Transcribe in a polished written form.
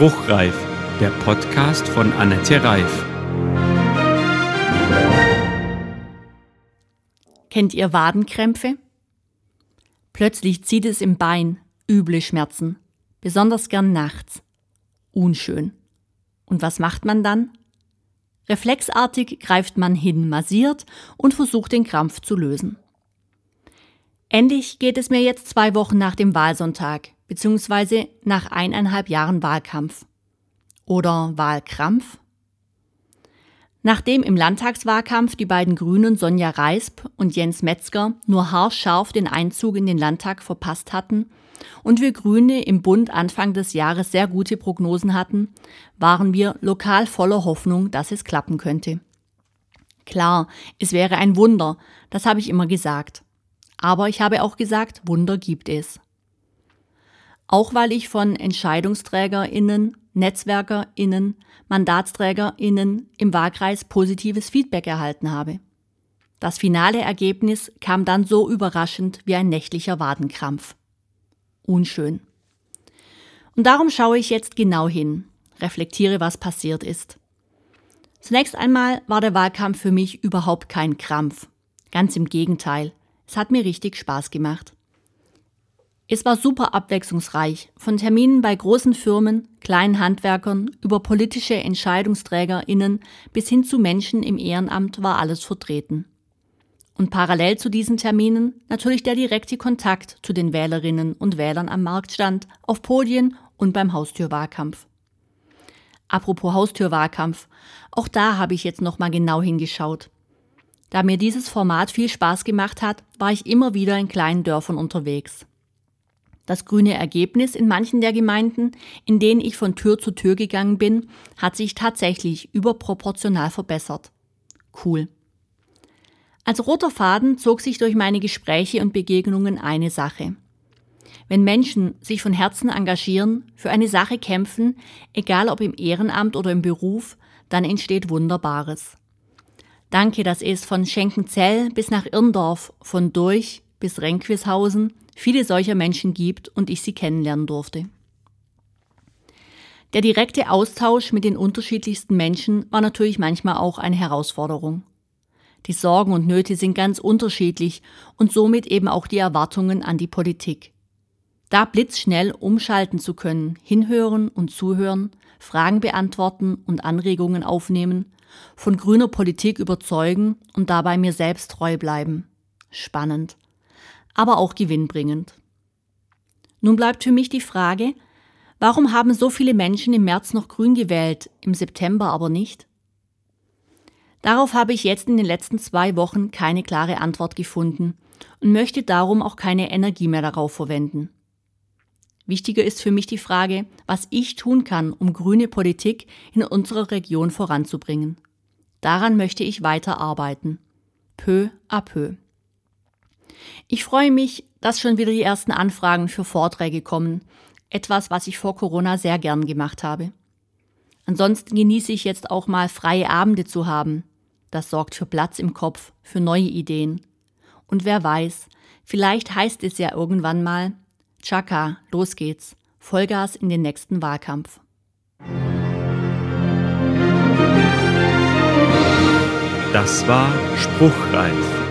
Spruchreif, der Podcast von Annette Reif. Kennt ihr Wadenkrämpfe? Plötzlich zieht es im Bein, üble Schmerzen, besonders gern nachts. Unschön. Und was macht man dann? Reflexartig greift man hin, massiert und versucht, den Krampf zu lösen. Ähnlich geht es mir jetzt 2 Wochen nach dem Wahlsonntag, beziehungsweise nach 1,5 Jahren Wahlkampf. Oder Wahlkrampf? Nachdem im Landtagswahlkampf die beiden Grünen Sonja Reisp und Jens Metzger nur haarscharf den Einzug in den Landtag verpasst hatten und wir Grüne im Bund Anfang des Jahres sehr gute Prognosen hatten, waren wir lokal voller Hoffnung, dass es klappen könnte. Klar, es wäre ein Wunder, das habe ich immer gesagt. Aber ich habe auch gesagt, Wunder gibt es. Auch weil ich von EntscheidungsträgerInnen, NetzwerkerInnen, MandatsträgerInnen im Wahlkreis positives Feedback erhalten habe. Das finale Ergebnis kam dann so überraschend wie ein nächtlicher Wadenkrampf. Unschön. Und darum schaue ich jetzt genau hin, reflektiere, was passiert ist. Zunächst einmal war der Wahlkampf für mich überhaupt kein Krampf. Ganz im Gegenteil, es hat mir richtig Spaß gemacht. Es war super abwechslungsreich, von Terminen bei großen Firmen, kleinen Handwerkern, über politische EntscheidungsträgerInnen bis hin zu Menschen im Ehrenamt war alles vertreten. Und parallel zu diesen Terminen natürlich der direkte Kontakt zu den Wählerinnen und Wählern am Marktstand, auf Podien und beim Haustürwahlkampf. Apropos Haustürwahlkampf, auch da habe ich jetzt nochmal genau hingeschaut. Da mir dieses Format viel Spaß gemacht hat, war ich immer wieder in kleinen Dörfern unterwegs. Das grüne Ergebnis in manchen der Gemeinden, in denen ich von Tür zu Tür gegangen bin, hat sich tatsächlich überproportional verbessert. Cool. Als roter Faden zog sich durch meine Gespräche und Begegnungen eine Sache. Wenn Menschen sich von Herzen engagieren, für eine Sache kämpfen, egal ob im Ehrenamt oder im Beruf, dann entsteht Wunderbares. Danke, dass es von Schenkenzell bis nach Irndorf, von Durch bis Renkwieshausen viele solcher Menschen gibt und ich sie kennenlernen durfte. Der direkte Austausch mit den unterschiedlichsten Menschen war natürlich manchmal auch eine Herausforderung. Die Sorgen und Nöte sind ganz unterschiedlich und somit eben auch die Erwartungen an die Politik. Da blitzschnell umschalten zu können, hinhören und zuhören, Fragen beantworten und Anregungen aufnehmen, von grüner Politik überzeugen und dabei mir selbst treu bleiben. Spannend, aber auch gewinnbringend. Nun bleibt für mich die Frage, warum haben so viele Menschen im März noch grün gewählt, im September aber nicht? Darauf habe ich jetzt in den letzten 2 Wochen keine klare Antwort gefunden und möchte darum auch keine Energie mehr darauf verwenden. Wichtiger ist für mich die Frage, was ich tun kann, um grüne Politik in unserer Region voranzubringen. Daran möchte ich weiter arbeiten. Peu à peu. Ich freue mich, dass schon wieder die ersten Anfragen für Vorträge kommen. Etwas, was ich vor Corona sehr gern gemacht habe. Ansonsten genieße ich jetzt auch mal freie Abende zu haben. Das sorgt für Platz im Kopf, für neue Ideen. Und wer weiß, vielleicht heißt es ja irgendwann mal, Tschakka, los geht's. Vollgas in den nächsten Wahlkampf. Das war Spruchreif.